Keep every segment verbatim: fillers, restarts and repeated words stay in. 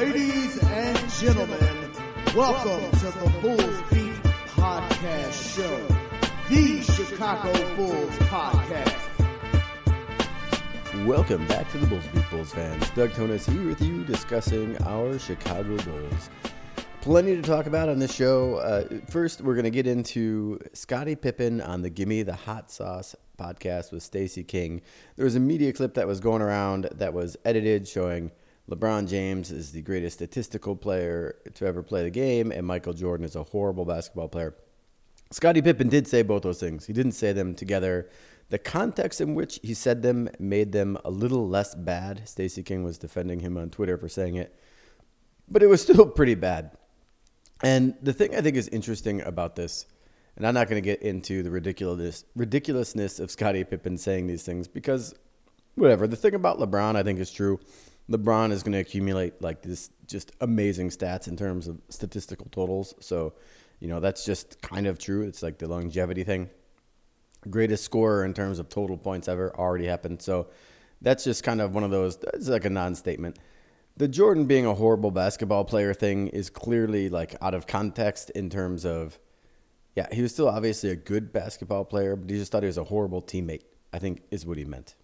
Ladies and gentlemen, welcome to the Bulls Beat Podcast Show, the Chicago Bulls podcast. Welcome back to the Bulls Beat, Bulls fans. Doug Tonis here with you discussing our Chicago Bulls. Plenty to talk about on this show. Uh, first, we're going to get into Scottie Pippen on the Gimme the Hot Sauce podcast with Stacey King. There was a media clip that was going around that was edited showing LeBron James is the greatest statistical player to ever play the game, and Michael Jordan is a horrible basketball player. Scottie Pippen did say both those things. He didn't say them together. The context in which he said them made them a little less bad. Stacey King was defending him on Twitter for saying it, but it was still pretty bad. And the thing I think is interesting about this, and I'm not going to get into the ridiculous, ridiculousness of Scottie Pippen saying these things because, whatever, the thing about LeBron I think is true. LeBron is going to accumulate like this just amazing stats in terms of statistical totals. So, you know, that's just kind of true. It's like the longevity thing. Greatest scorer in terms of total points ever already happened. So that's just kind of one of those, it's like a non-statement. The Jordan being a horrible basketball player thing is clearly like out of context in terms of, yeah, he was still obviously a good basketball player, but he just thought he was a horrible teammate, I think is what he meant.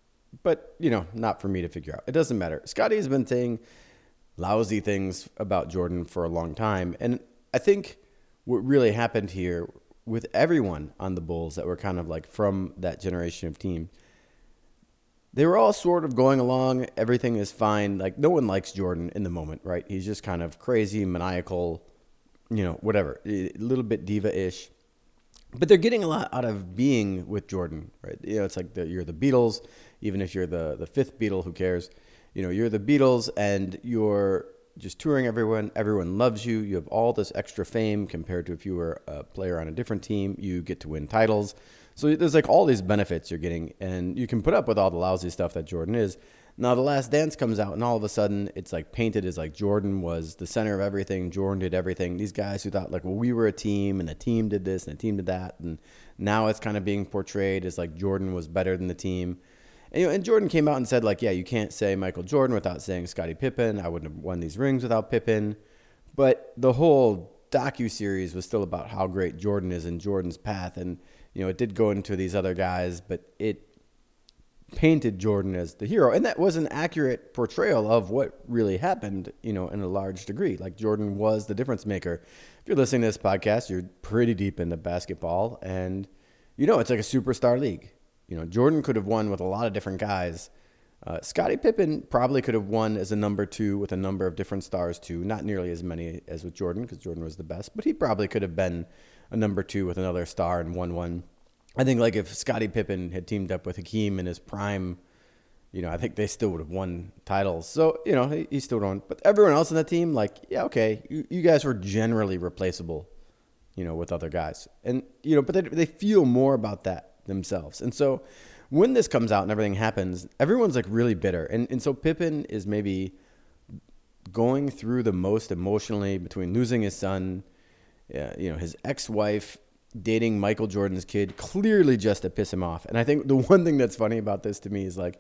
But, you know, not for me to figure out. It doesn't matter. Scottie has been saying lousy things about Jordan for a long time. And I think what really happened here with everyone on the Bulls that were kind of like from that generation of team, they were all sort of going along. Everything is fine. Like, no one likes Jordan in the moment, right? He's just kind of crazy, maniacal, you know, whatever. A little bit diva-ish. But they're getting a lot out of being with Jordan, right? You know, it's like the, you're the Beatles. Even if you're the, the fifth Beatle, who cares? You know, you're the Beatles, and you're just touring everyone. Everyone loves you. You have all this extra fame compared to if you were a player on a different team. You get to win titles. So there's like all these benefits you're getting, and you can put up with all the lousy stuff that Jordan is. Now The Last Dance comes out, and all of a sudden it's like painted as like Jordan was the center of everything. Jordan did everything. These guys who thought like, well, we were a team, and the team did this, and the team did that. And now it's kind of being portrayed as like Jordan was better than the team. And, you know, and Jordan came out and said like, yeah, you can't say Michael Jordan without saying Scottie Pippen. I wouldn't have won these rings without Pippen. But the whole docuseries was still about how great Jordan is and Jordan's path. And you know, it did go into these other guys, but it painted Jordan as the hero. And that was an accurate portrayal of what really happened, you know, in a large degree. Like, Jordan was the difference maker. If you're listening to this podcast, you're pretty deep into basketball. And, you know, it's like a superstar league. You know, Jordan could have won with a lot of different guys. Uh, Scottie Pippen probably could have won as a number two with a number of different stars, too. Not nearly as many as with Jordan, because Jordan was the best. But he probably could have been a number two with another star and one one. I think like if Scottie Pippen had teamed up with Hakeem in his prime, you know, I think they still would have won titles. So, you know, he, he still won. But everyone else on that team, like, yeah, okay, you, you guys were generally replaceable, you know, with other guys. And, you know, but they, they feel more about that themselves. And so when this comes out and everything happens, everyone's like really bitter. And, and so Pippen is maybe going through the most emotionally between losing his son, Yeah, you know, his ex-wife dating Michael Jordan's kid, clearly just to piss him off. And I think the one thing that's funny about this to me is like,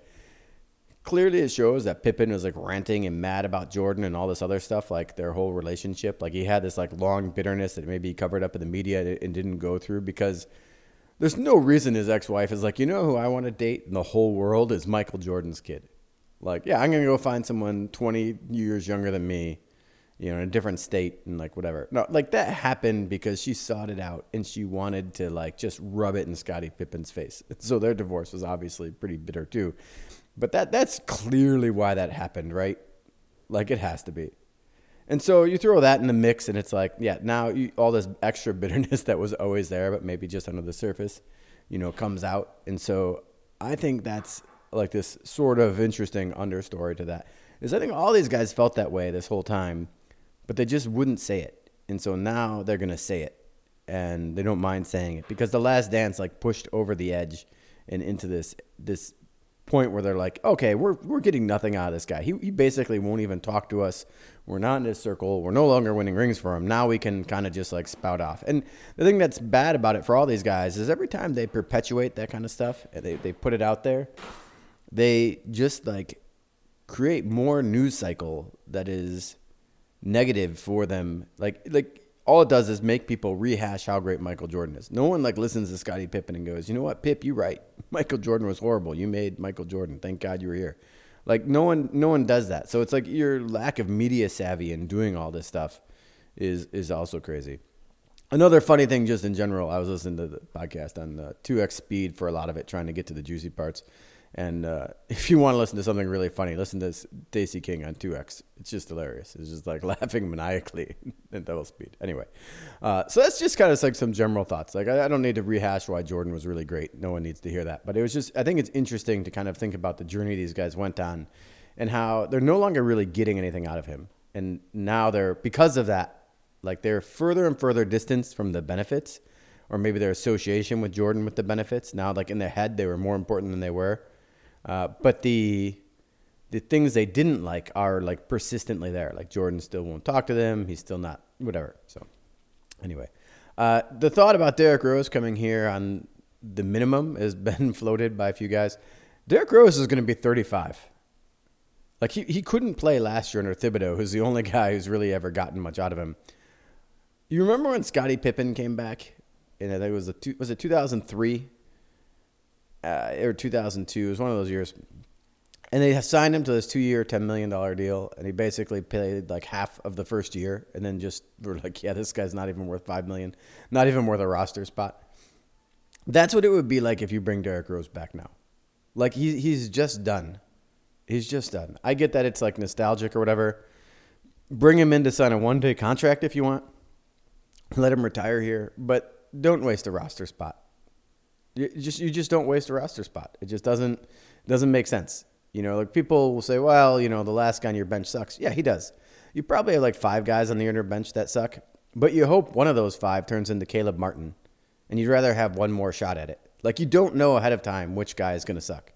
clearly it shows that Pippen was like ranting and mad about Jordan and all this other stuff, like their whole relationship. Like, he had this like long bitterness that maybe he covered up in the media and didn't go through, because there's no reason his ex-wife is like, you know who I want to date in the whole world is Michael Jordan's kid. Like, yeah, I'm going to go find someone twenty years younger than me, you know, in a different state and like whatever. No, like that happened because she sought it out and she wanted to like just rub it in Scottie Pippen's face. So their divorce was obviously pretty bitter too. But that that's clearly why that happened, right? Like, it has to be. And so you throw that in the mix and it's like, yeah, now you, all this extra bitterness that was always there, but maybe just under the surface, you know, comes out. And so I think that's like this sort of interesting understory to that, is I think all these guys felt that way this whole time, but they just wouldn't say it. And so now they're going to say it, and they don't mind saying it, because The Last Dance like pushed over the edge and into this this point where they're like, okay, we're we're getting nothing out of this guy. He he basically won't even talk to us. We're not in his circle. We're no longer winning rings for him. Now we can kind of just like spout off. And the thing that's bad about it for all these guys is every time they perpetuate that kind of stuff, they they put it out there, they just like create more news cycle that is negative for them. Like, like all it does is make people rehash how great Michael Jordan is. No one like listens to Scottie Pippen and goes, you know what, Pip, you're right. Michael Jordan was horrible. You made Michael Jordan. Thank God you were here. Like no one, no one does that. So it's like your lack of media savvy and doing all this stuff is, is also crazy. Another funny thing, just in general, I was listening to the podcast on uh, two X speed for a lot of it, trying to get to the juicy parts. And uh, if you want to listen to something really funny, listen to Stacey King on two X. It's just hilarious. It's just like laughing maniacally at double speed. Anyway, uh, so that's just kind of like some general thoughts. Like I, I don't need to rehash why Jordan was really great. No one needs to hear that. But it was just, I think it's interesting to kind of think about the journey these guys went on and how they're no longer really getting anything out of him. And now they're, because of that, like they're further and further distanced from the benefits, or maybe their association with Jordan with the benefits. Now, like in their head, they were more important than they were. Uh, but the the things they didn't like are like persistently there. Like Jordan still won't talk to them. He's still not, whatever. So anyway, uh, the thought about Derrick Rose coming here on the minimum has been floated by a few guys. Derrick Rose is going to be thirty-five. Like he, he couldn't play last year under Thibodeau, who's the only guy who's really ever gotten much out of him. You remember when Scottie Pippen came back, and I think it was a two, was it two thousand three uh, or two thousand two? It was one of those years, and they signed him to this two-year, ten million dollars deal, and he basically played like half of the first year, and then just were like, yeah, this guy's not even worth five million dollars, not even worth a roster spot. That's what it would be like if you bring Derrick Rose back now. Like he he's just done, he's just done. I get that it's like nostalgic or whatever. Bring him in to sign a one-day contract if you want. Let him retire here, but don't waste a roster spot. You just you just don't waste a roster spot. It just doesn't doesn't make sense. You know, like people will say, well, you know, the last guy on your bench sucks. Yeah, he does. You probably have like five guys on the inner bench that suck, but you hope one of those five turns into Caleb Martin, and you'd rather have one more shot at it. Like you don't know ahead of time which guy is going to suck.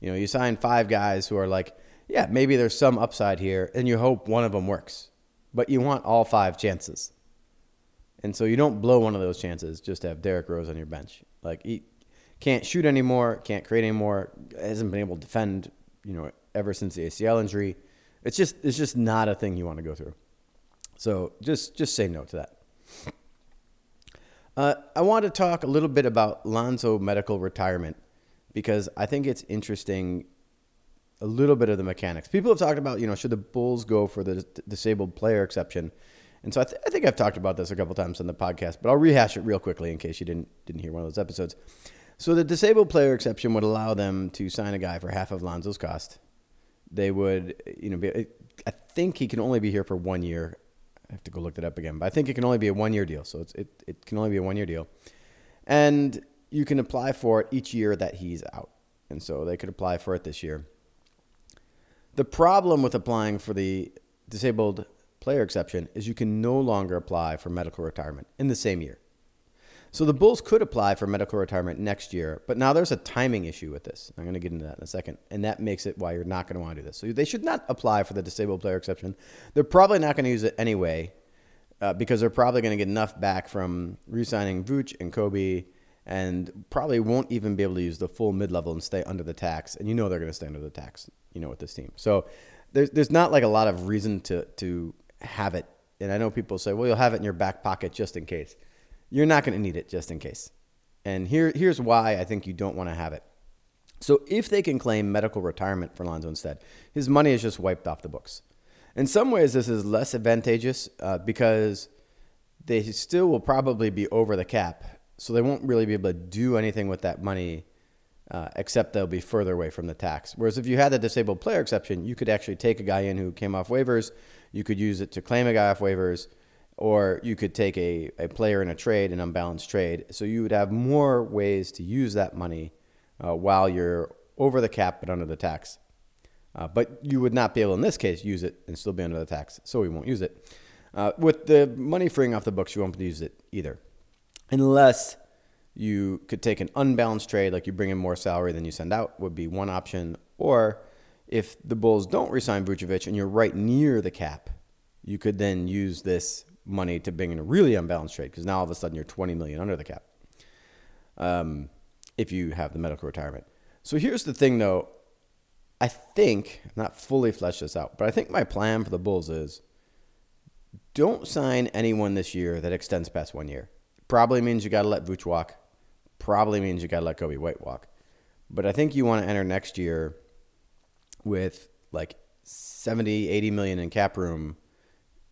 You know, you sign five guys who are like, yeah, maybe there's some upside here, and you hope one of them works, but you want all five chances. And so you don't blow one of those chances just to have Derrick Rose on your bench. Like he can't shoot anymore, can't create anymore, hasn't been able to defend, you know, ever since the A C L injury. It's just it's just not a thing you want to go through. So just just say no to that. Uh, I want to talk a little bit about Lonzo medical retirement because I think it's interesting. A little bit of the mechanics. People have talked about, you know, should the Bulls go for the disabled player exception? And so I, th- I think I've talked about this a couple times on the podcast, but I'll rehash it real quickly in case you didn't didn't hear one of those episodes. So the disabled player exception would allow them to sign a guy for half of Lonzo's cost. They would, you know, be, I think he can only be here for one year. I have to go look that up again, but I think it can only be a one-year deal. So it's, it it can only be a one-year deal. And you can apply for it each year that he's out. And so they could apply for it this year. The problem with applying for the disabled player exception is you can no longer apply for medical retirement in the same year. So the Bulls could apply for medical retirement next year, but now there's a timing issue with this. I'm going to get into that in a second, and that makes it why you're not going to want to do this. So they should not apply for the disabled player exception. They're probably not going to use it anyway uh, because they're probably going to get enough back from re-signing Vuce and Kobe and probably won't even be able to use the full mid-level and stay under the tax, and you know they're going to stay under the tax, you know, with this team. So there's, there's not like a lot of reason to to have it. And I know people say, well, you'll have it in your back pocket just in case. You're not going to need it just in case. And here, here's why I think you don't want to have it. So if they can claim medical retirement for Lonzo instead, his money is just wiped off the books. In some ways, this is less advantageous uh, because they still will probably be over the cap. So they won't really be able to do anything with that money uh, except they'll be further away from the tax. Whereas if you had the disabled player exception, you could actually take a guy in who came off waivers. You could use it to claim a guy off waivers, or you could take a, a player in a trade, an unbalanced trade. So you would have more ways to use that money uh, while you're over the cap but under the tax. Uh, but you would not be able, in this case, use it and still be under the tax, so we won't use it. Uh, with the money freeing off the books, you won't be able to use it either, unless you could take an unbalanced trade, like you bring in more salary than you send out would be one option, or if the Bulls don't re-sign Vucevic and you're right near the cap, you could then use this money to bring in a really unbalanced trade because now all of a sudden you're twenty million dollars under the cap um, if you have the medical retirement. So here's the thing, though. I think, I'm not fully fleshed this out, but I think my plan for the Bulls is don't sign anyone this year that extends past one year. Probably means you got to let Vuce walk. Probably means you got to let Kobe White walk. But I think you want to enter next year with like seventy, eighty million in cap room,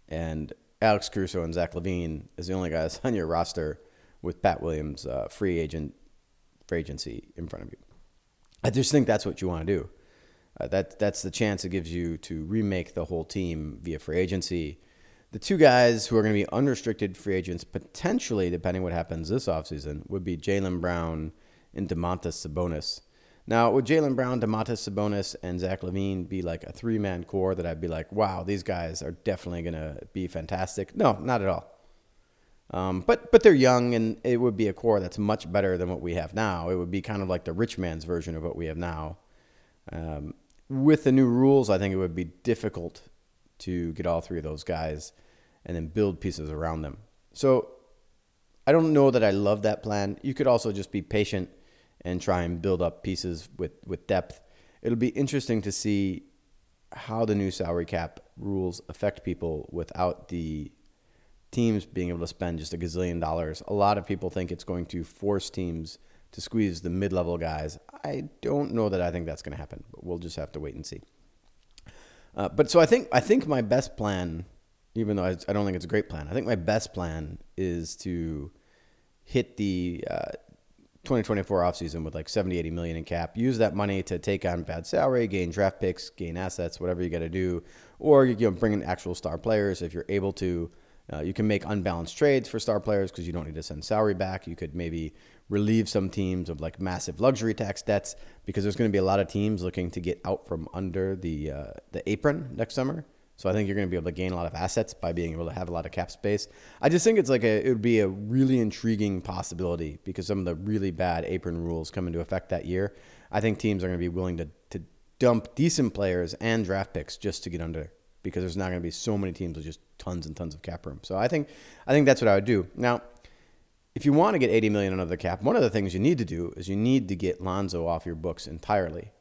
and Alex Caruso and Zach LaVine is the only guys on your roster with Pat Williams, uh, free agent, free agency in front of you. I just think that's what you want to do. Uh, that that's the chance it gives you to remake the whole team via free agency. The two guys who are going to be unrestricted free agents, potentially, depending what happens this offseason, would be Jaylen Brown and Domantas Sabonis. Now, would Jaylen Brown, Domantas Sabonis, and Zach LaVine be like a three-man core that I'd be like, wow, these guys are definitely going to be fantastic? No, not at all. Um, but but they're young, and it would be a core that's much better than what we have now. It would be kind of like the rich man's version of what we have now. Um, with the new rules, I think it would be difficult to get all three of those guys and then build pieces around them. So I don't know that I love that plan. You could also just be patient and try and build up pieces with, with depth. It'll be interesting to see how the new salary cap rules affect people without the teams being able to spend just a gazillion dollars. A lot of people think it's going to force teams to squeeze the mid-level guys. I don't know that I think that's going to happen, but we'll just have to wait and see. Uh, but so I think I think my best plan, even though I, I don't think it's a great plan, I think my best plan is to hit the uh, twenty twenty-four offseason with like seventy, eighty million in cap. Use that money to take on bad salary, gain draft picks, gain assets, whatever you got to do. Or you know, bring in actual star players if you're able to. Uh, you can make unbalanced trades for star players because you don't need to send salary back. You could maybe relieve some teams of like massive luxury tax debts because there's going to be a lot of teams looking to get out from under the uh, the apron next summer. So I think you're going to be able to gain a lot of assets by being able to have a lot of cap space. I just think it's like a, it would be a really intriguing possibility because some of the really bad apron rules come into effect that year. I think teams are going to be willing to, to dump decent players and draft picks just to get under because there's not going to be so many teams with just tons and tons of cap room. So I think I think that's what I would do. Now, if you want to get eighty million dollars under the cap, one of the things you need to do is you need to get Lonzo off your books entirely.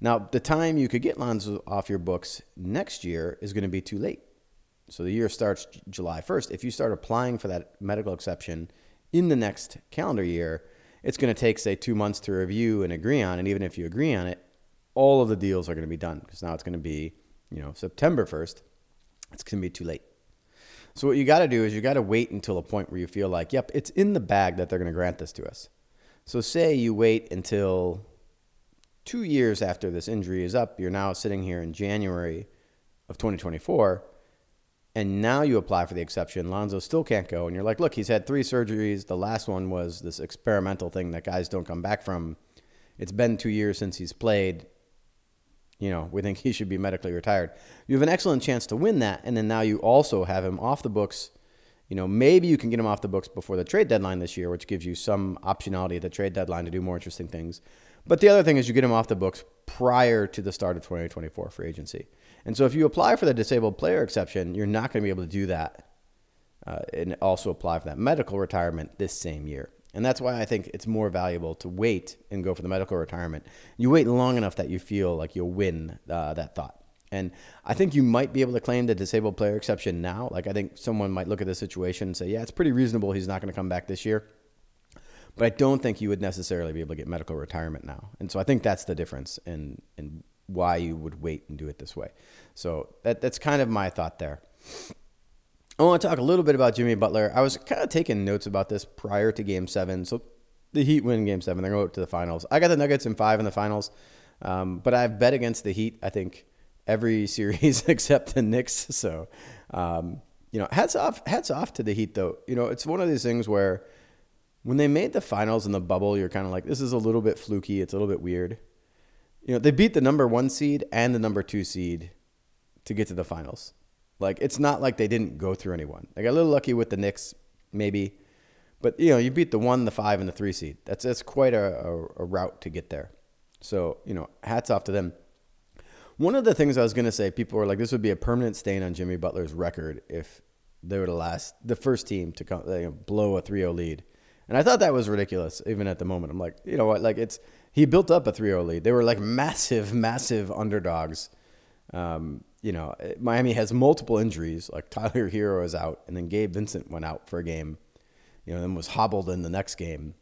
Now, the time you could get Lonzo off your books next year is going to be too late. So the year starts July first. If you start applying for that medical exception in the next calendar year, it's going to take, say, two months to review and agree on. And even if you agree on it, all of the deals are going to be done because now it's going to be, you know, September first. It's going to be too late. So what you got to do is you got to wait until a point where you feel like, yep, it's in the bag that they're going to grant this to us. So say you wait until two years after this injury is up. You're now sitting here in January of twenty twenty-four, and now you apply for the exception. Lonzo still can't go, and you're like, look, he's had three surgeries. The last one was this experimental thing that guys don't come back from. It's been two years since he's played. You know, we think he should be medically retired. You have an excellent chance to win that, and then now you also have him off the books. You know, maybe you can get him off the books before the trade deadline this year, which gives you some optionality at the trade deadline to do more interesting things. But the other thing is you get him off the books prior to the start of twenty twenty-four free agency. And so if you apply for the disabled player exception, you're not going to be able to do that uh, and also apply for that medical retirement this same year. And that's why I think it's more valuable to wait and go for the medical retirement. You wait long enough that you feel like you'll win uh, that thought. And I think you might be able to claim the disabled player exception now. Like I think someone might look at this situation and say, yeah, it's pretty reasonable. He's not going to come back this year. But I don't think you would necessarily be able to get medical retirement now. And so I think that's the difference in, in why you would wait and do it this way. So that that's kind of my thought there. I want to talk a little bit about Jimmy Butler. I was kind of taking notes about this prior to Game seven. So the Heat win Game seven. They're going to the finals. I got the Nuggets in five in the finals. Um, but I've bet against the Heat, I think, every series except the Knicks. So, um, you know, hats off, hats off to the Heat, though. You know, it's one of these things where when they made the finals in the bubble, you're kind of like, this is a little bit fluky. It's a little bit weird. You know, they beat the number one seed and the number two seed to get to the finals. Like, it's not like they didn't go through anyone. They got a little lucky with the Knicks, maybe. But, you know, you beat the one, the five, and the three seed. That's that's quite a, a, a route to get there. So, you know, hats off to them. One of the things I was going to say, people were like, this would be a permanent stain on Jimmy Butler's record if they were the last, the first team to come, you know, blow a three oh lead. And I thought that was ridiculous, even at the moment. I'm like, you know what? Like, it's he built up a three oh lead. They were, like, massive, massive underdogs. Um you know, Miami has multiple injuries. Like Tyler Hero is out, and then Gabe Vincent went out for a game, you know, and then was hobbled in the next game.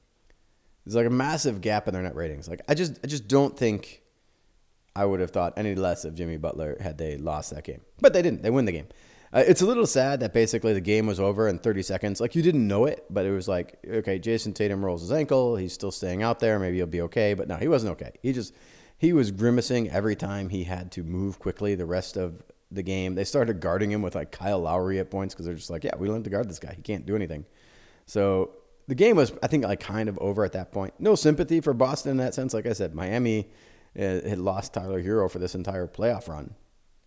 There's like a massive gap in their net ratings. Like I just, I just don't think I would have thought any less of Jimmy Butler had they lost that game. But they didn't. They win the game. Uh, it's a little sad that basically the game was over in thirty seconds. Like you didn't know it, but it was like, okay, Jason Tatum rolls his ankle. He's still staying out there. Maybe he'll be okay. But no, he wasn't okay. He just. He was grimacing every time he had to move quickly the rest of the game. They started guarding him with like Kyle Lowry at points because they're just like, yeah, we don't have to guard this guy. He can't do anything. So the game was, I think, like kind of over at that point. No sympathy for Boston in that sense. Like I said, Miami uh, had lost Tyler Hero for this entire playoff run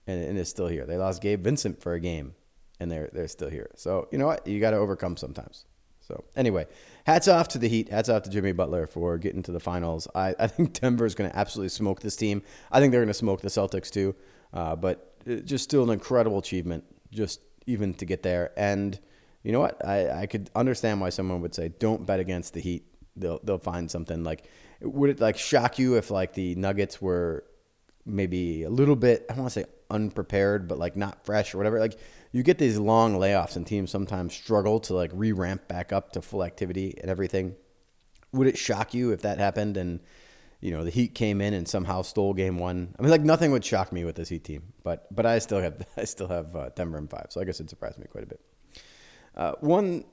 and, and is still here. They lost Gabe Vincent for a game and they're they're still here. So you know what? You got to overcome sometimes. So anyway, hats off to the Heat. Hats off to Jimmy Butler for getting to the finals. I, I think Denver is going to absolutely smoke this team. I think they're going to smoke the Celtics too. Uh, but it, just still an incredible achievement, just even to get there. And you know what? I, I could understand why someone would say, don't bet against the Heat. They'll they'll find something. Like, would it like shock you if like the Nuggets were maybe a little bit, I don't want to say unprepared, but like not fresh or whatever? Like you get these long layoffs and teams sometimes struggle to like re-ramp back up to full activity and everything. Would it shock you if that happened and, you know, the Heat came in and somehow stole game one? I mean, like nothing would shock me with this Heat team, but, but I still have, I still have uh, Denver in five. So I guess it surprised me quite a bit. Uh, one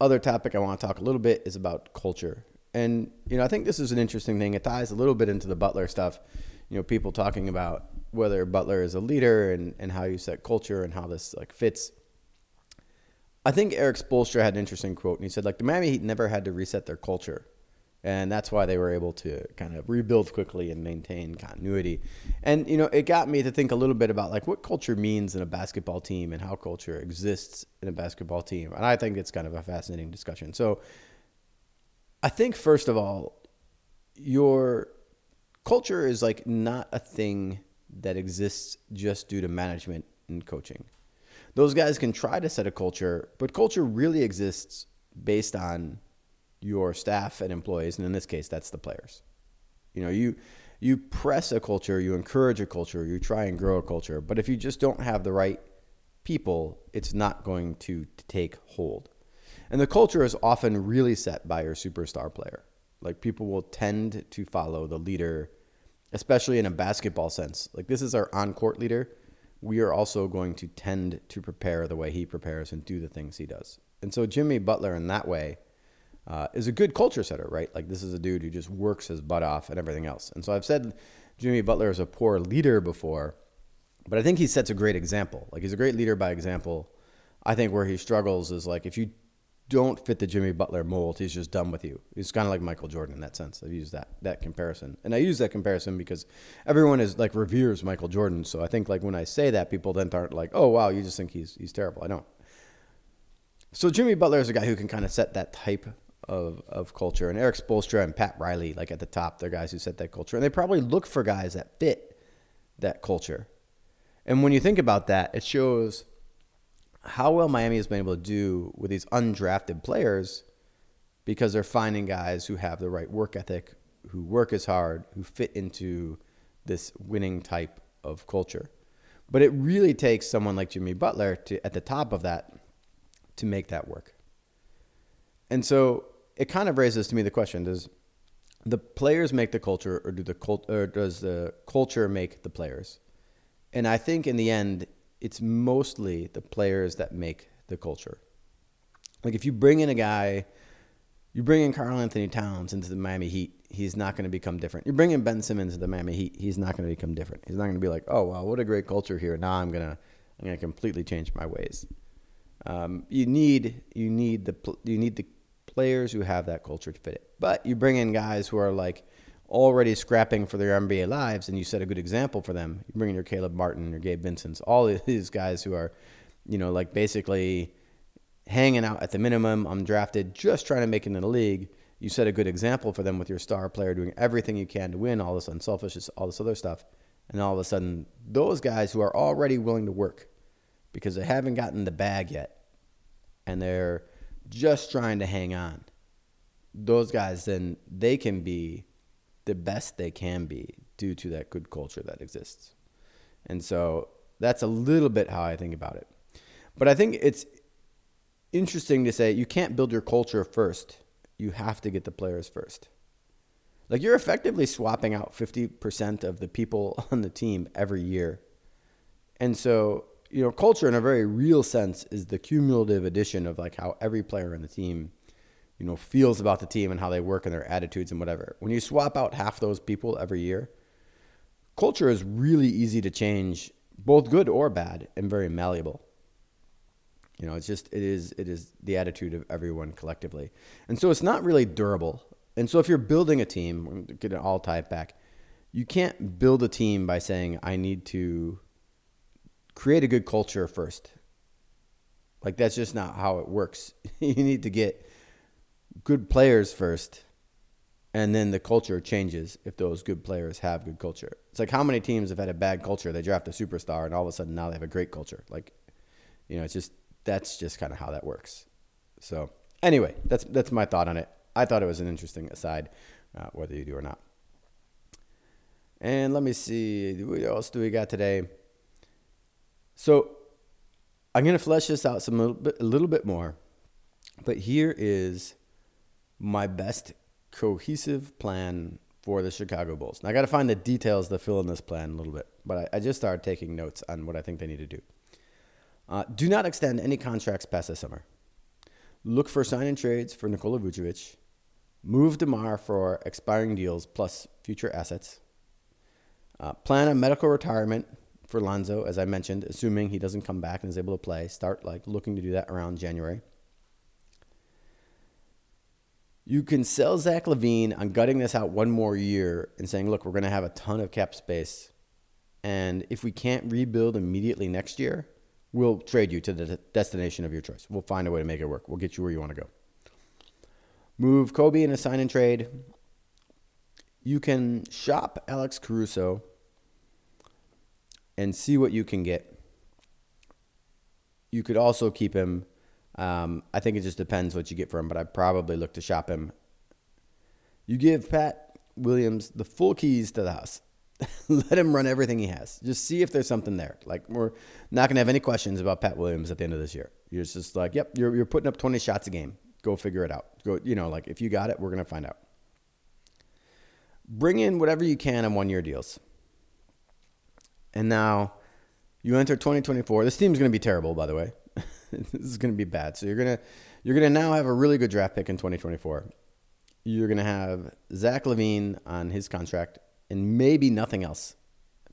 other topic I want to talk a little bit is about culture. And, you know, I think this is an interesting thing. It ties a little bit into the Butler stuff, you know, people talking about whether Butler is a leader and, and how you set culture and how this like fits. I think Eric Spoelstra had an interesting quote, and he said like the Miami Heat never had to reset their culture, and that's why they were able to kind of rebuild quickly and maintain continuity. And you know, it got me to think a little bit about like what culture means in a basketball team and how culture exists in a basketball team. And I think it's kind of a fascinating discussion. So I think first of all, your culture is like not a thing that exists just due to management and coaching. Those guys can try to set a culture, but culture really exists based on your staff and employees, and in this case, that's the players. You know, you you press a culture, you encourage a culture, you try and grow a culture, but if you just don't have the right people, it's not going to take hold. And the culture is often really set by your superstar player. Like people will tend to follow the leader, especially in a basketball sense. Like this is our on-court leader. We are also going to tend to prepare the way he prepares and do the things he does. And so Jimmy Butler in that way uh, is a good culture setter, right? Like this is a dude who just works his butt off and everything else. And so I've said Jimmy Butler is a poor leader before, but I think he sets a great example. Like he's a great leader by example. I think where he struggles is like if you don't fit the Jimmy Butler mold, he's just done with you. It's kind of like Michael Jordan in that sense. I've used that that comparison. And I use that comparison because everyone is like reveres Michael Jordan. So I think like when I say that, people then aren't like, oh, wow, you just think he's he's terrible. I don't. So Jimmy Butler is a guy who can kind of set that type of, of culture. And Eric Spoelstra and Pat Riley, like at the top, they're guys who set that culture. And they probably look for guys that fit that culture. And when you think about that, it shows how well Miami has been able to do with these undrafted players because they're finding guys who have the right work ethic, who work as hard, who fit into this winning type of culture. But it really takes someone like Jimmy Butler to at the top of that to make that work. And so it kind of raises to me the question, does the players make the culture or do the cult, or does the culture make the players? And I think in the end, it's mostly the players that make the culture. Like if you bring in a guy, you bring in Karl Anthony Towns into the Miami Heat, he's not going to become different. You bring in Ben Simmons into the Miami Heat, he's not going to become different. He's not going to be like, oh, wow, what a great culture here. Now I'm going to I'm going to completely change my ways. Um, you need you need the you need the players who have that culture to fit it. But you bring in guys who are like already scrapping for their N B A lives, and you set a good example for them. You bring in your Caleb Martin, your Gabe Vincent, all these guys who are, you know, like basically hanging out at the minimum, undrafted, just trying to make it in the league. You set a good example for them with your star player doing everything you can to win, all this unselfishness, all this other stuff. And all of a sudden, those guys who are already willing to work because they haven't gotten the bag yet, and they're just trying to hang on, those guys then, they can be the best they can be due to that good culture that exists. And so that's a little bit how I think about it. But I think it's interesting to say you can't build your culture first. You have to get the players first. Like, you're effectively swapping out fifty percent of the people on the team every year. And so, you know, culture in a very real sense is the cumulative addition of like how every player in the team, you know, feels about the team and how they work and their attitudes and whatever. When you swap out half those people every year, culture is really easy to change, both good or bad, and very malleable. You know, it's just, it is, it is the attitude of everyone collectively. And so it's not really durable. And so if you're building a team, get it all tied back, you can't build a team by saying, I need to create a good culture first. Like, that's just not how it works. You need to get good players first, and then the culture changes if those good players have good culture. It's like, how many teams have had a bad culture? They draft a superstar, and all of a sudden now they have a great culture. Like, you know, it's just, that's just kind of how that works. So anyway, that's that's my thought on it. I thought it was an interesting aside, uh, whether you do or not. And let me see, what else do we got today? So I'm going to flesh this out some a little, bit, a little bit more, but here is my best cohesive plan for the Chicago Bulls. Now, I got to find the details to fill in this plan a little bit, but I, I just started taking notes on what I think they need to do. Uh, do not extend any contracts past the summer. Look for sign and trades for Nikola Vucevic. Move DeMar for expiring deals plus future assets. Uh, plan a medical retirement for Lonzo, as I mentioned, assuming he doesn't come back and is able to play. Start like looking to do that around January. You can sell Zach LaVine on gutting this out one more year and saying, look, we're going to have a ton of cap space, and if we can't rebuild immediately next year, we'll trade you to the destination of your choice. We'll find a way to make it work. We'll get you where you want to go. Move Kobe in a sign and trade. You can shop Alex Caruso and see what you can get. You could also keep him. Um, I think it just depends what you get for him, but I'd probably look to shop him. You give Pat Williams the full keys to the house. Let him run everything he has. Just see if there's something there. Like, we're not going to have any questions about Pat Williams at the end of this year. You're just like, yep, you're you're putting up twenty shots a game. Go figure it out. Go, you know, like, if you got it, we're going to find out. Bring in whatever you can on one-year deals. And now you enter twenty twenty-four. This team's going to be terrible, by the way. This is going to be bad. So you're going to you're going to now have a really good draft pick in twenty twenty-four. You're going to have Zach LaVine on his contract, and maybe nothing else.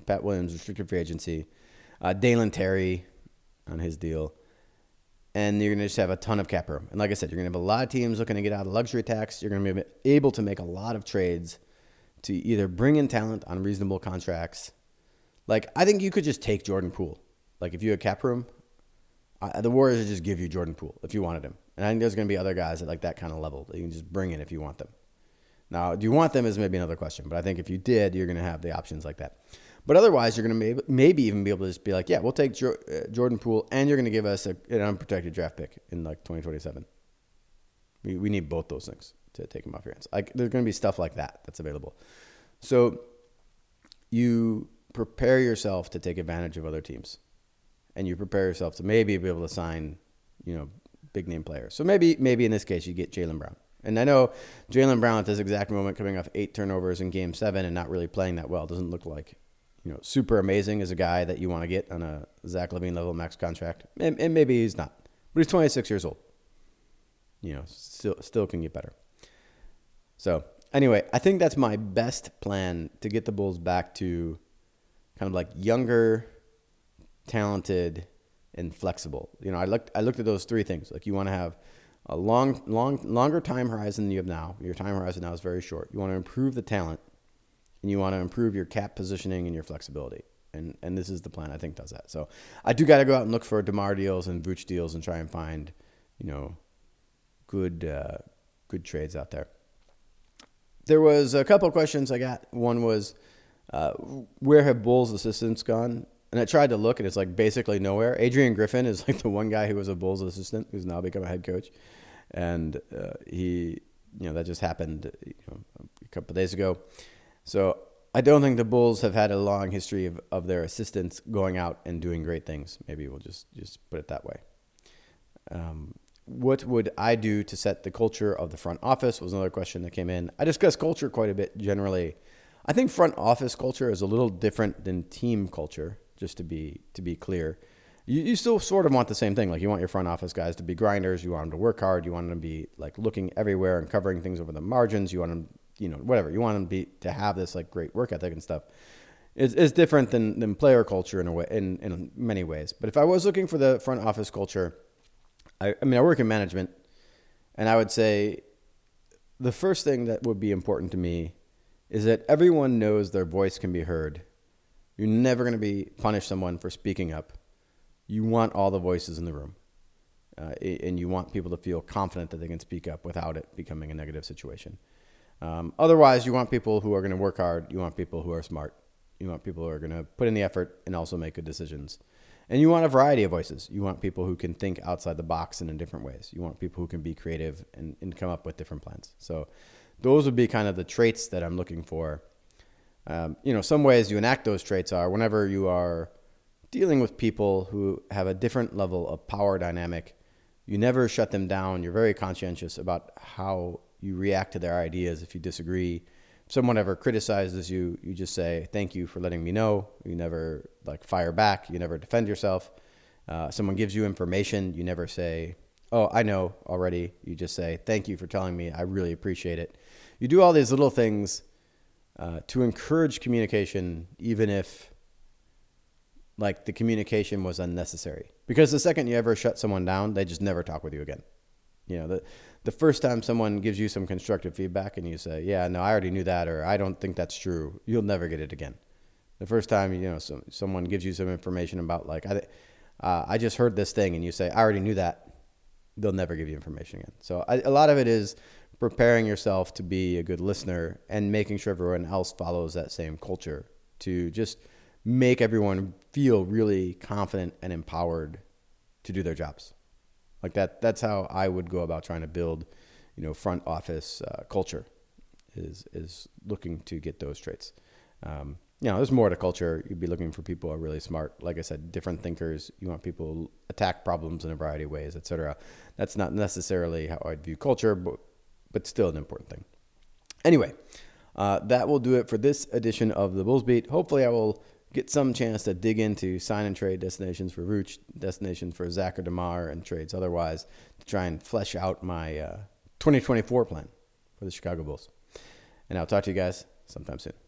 Pat Williams, restricted free agency. Uh, Dalen Terry on his deal. And you're going to just have a ton of cap room. And like I said, you're going to have a lot of teams looking to get out of luxury tax. You're going to be able to make a lot of trades to either bring in talent on reasonable contracts. Like, I think you could just take Jordan Poole. Like, if you had cap room, I, the Warriors would just give you Jordan Poole if you wanted him. And I think there's going to be other guys at like that kind of level that you can just bring in if you want them. Now, do you want them is maybe another question, but I think if you did, you're going to have the options like that. But otherwise, you're going to maybe, maybe even be able to just be like, yeah, we'll take jo- uh, Jordan Poole, and you're going to give us a, an unprotected draft pick in like twenty twenty-seven. We we need both those things to take them off your hands. Like, there's going to be stuff like that that's available. So you prepare yourself to take advantage of other teams, and you prepare yourself to maybe be able to sign, you know, big name players. So maybe maybe in this case, you get Jaylen Brown. And I know Jaylen Brown at this exact moment, coming off eight turnovers in game seven and not really playing that well, doesn't look like, you know, super amazing as a guy that you want to get on a Zach LaVine level max contract. And, and maybe he's not, but he's twenty-six years old. You know, still still can get better. So anyway, I think that's my best plan to get the Bulls back to kind of like younger, talented, and flexible. You know, I looked I looked at those three things. Like, you want to have a long, long, longer time horizon than you have now. Your time horizon now is very short. You want to improve the talent, and you want to improve your cap positioning and your flexibility. And and this is the plan I think does that. So I do got to go out and look for DeMar deals and Vooch deals and try and find, you know, good uh, good trades out there. There was a couple of questions I got. One was, uh, where have Bulls assistants gone? And I tried to look, and it's like basically nowhere. Adrian Griffin is like the one guy who was a Bulls assistant who's now become a head coach. And uh, he, you know, that just happened you know, a couple of days ago. So I don't think the Bulls have had a long history of, of their assistants going out and doing great things. Maybe we'll just, just put it that way. Um, what would I do to set the culture of the front office was another question that came in. I discuss culture quite a bit generally. I think front office culture is a little different than team culture, just to be to be clear. You, you still sort of want the same thing. Like, you want your front office guys to be grinders. You want them to work hard. You want them to be, like, looking everywhere and covering things over the margins. You want them, you know, whatever. You want them to be, to have this, like, great work ethic and stuff. It's, it's different than, than player culture in a way, in, in many ways. But if I was looking for the front office culture, I, I mean, I work in management, and I would say the first thing that would be important to me is that everyone knows their voice can be heard. You're never going to be punish someone for speaking up. You want all the voices in the room, uh, and you want people to feel confident that they can speak up without it becoming a negative situation. Um, otherwise, you want people who are going to work hard. You want people who are smart. You want people who are going to put in the effort and also make good decisions. And you want a variety of voices. You want people who can think outside the box and in different ways. You want people who can be creative and, and come up with different plans. So those would be kind of the traits that I'm looking for. Um, you know, some ways you enact those traits are whenever you are dealing with people who have a different level of power dynamic, you never shut them down. You're very conscientious about how you react to their ideas. If you disagree, if someone ever criticizes you, you just say, thank you for letting me know. You never, like, fire back. You never defend yourself. Uh, someone gives you information. You never say, oh, I know already. You just say, thank you for telling me. I really appreciate it. You do all these little things Uh, to encourage communication, even if, like, the communication was unnecessary. Because the second you ever shut someone down, they just never talk with you again. You know, the the first time someone gives you some constructive feedback and you say, yeah, no, I already knew that, or I don't think that's true, you'll never get it again. The first time, you know, some, someone gives you some information about, like, I, uh, I just heard this thing, and you say, I already knew that, they'll never give you information again. So I, a lot of it is preparing yourself to be a good listener and making sure everyone else follows that same culture to just make everyone feel really confident and empowered to do their jobs. Like that, that's how I would go about trying to build, you know, front office uh, culture is, is looking to get those traits. Um, you know, there's more to culture. You'd be looking for people who are really smart. Like I said, different thinkers. You want people who attack problems in a variety of ways, et cetera. That's not necessarily how I'd view culture, but but still an important thing. Anyway, uh, that will do it for this edition of the Bulls Beat. Hopefully I will get some chance to dig into sign and trade destinations for Vooch, destinations for Zach or DeMar, and trades otherwise to try and flesh out my uh, twenty twenty-four plan for the Chicago Bulls. And I'll talk to you guys sometime soon.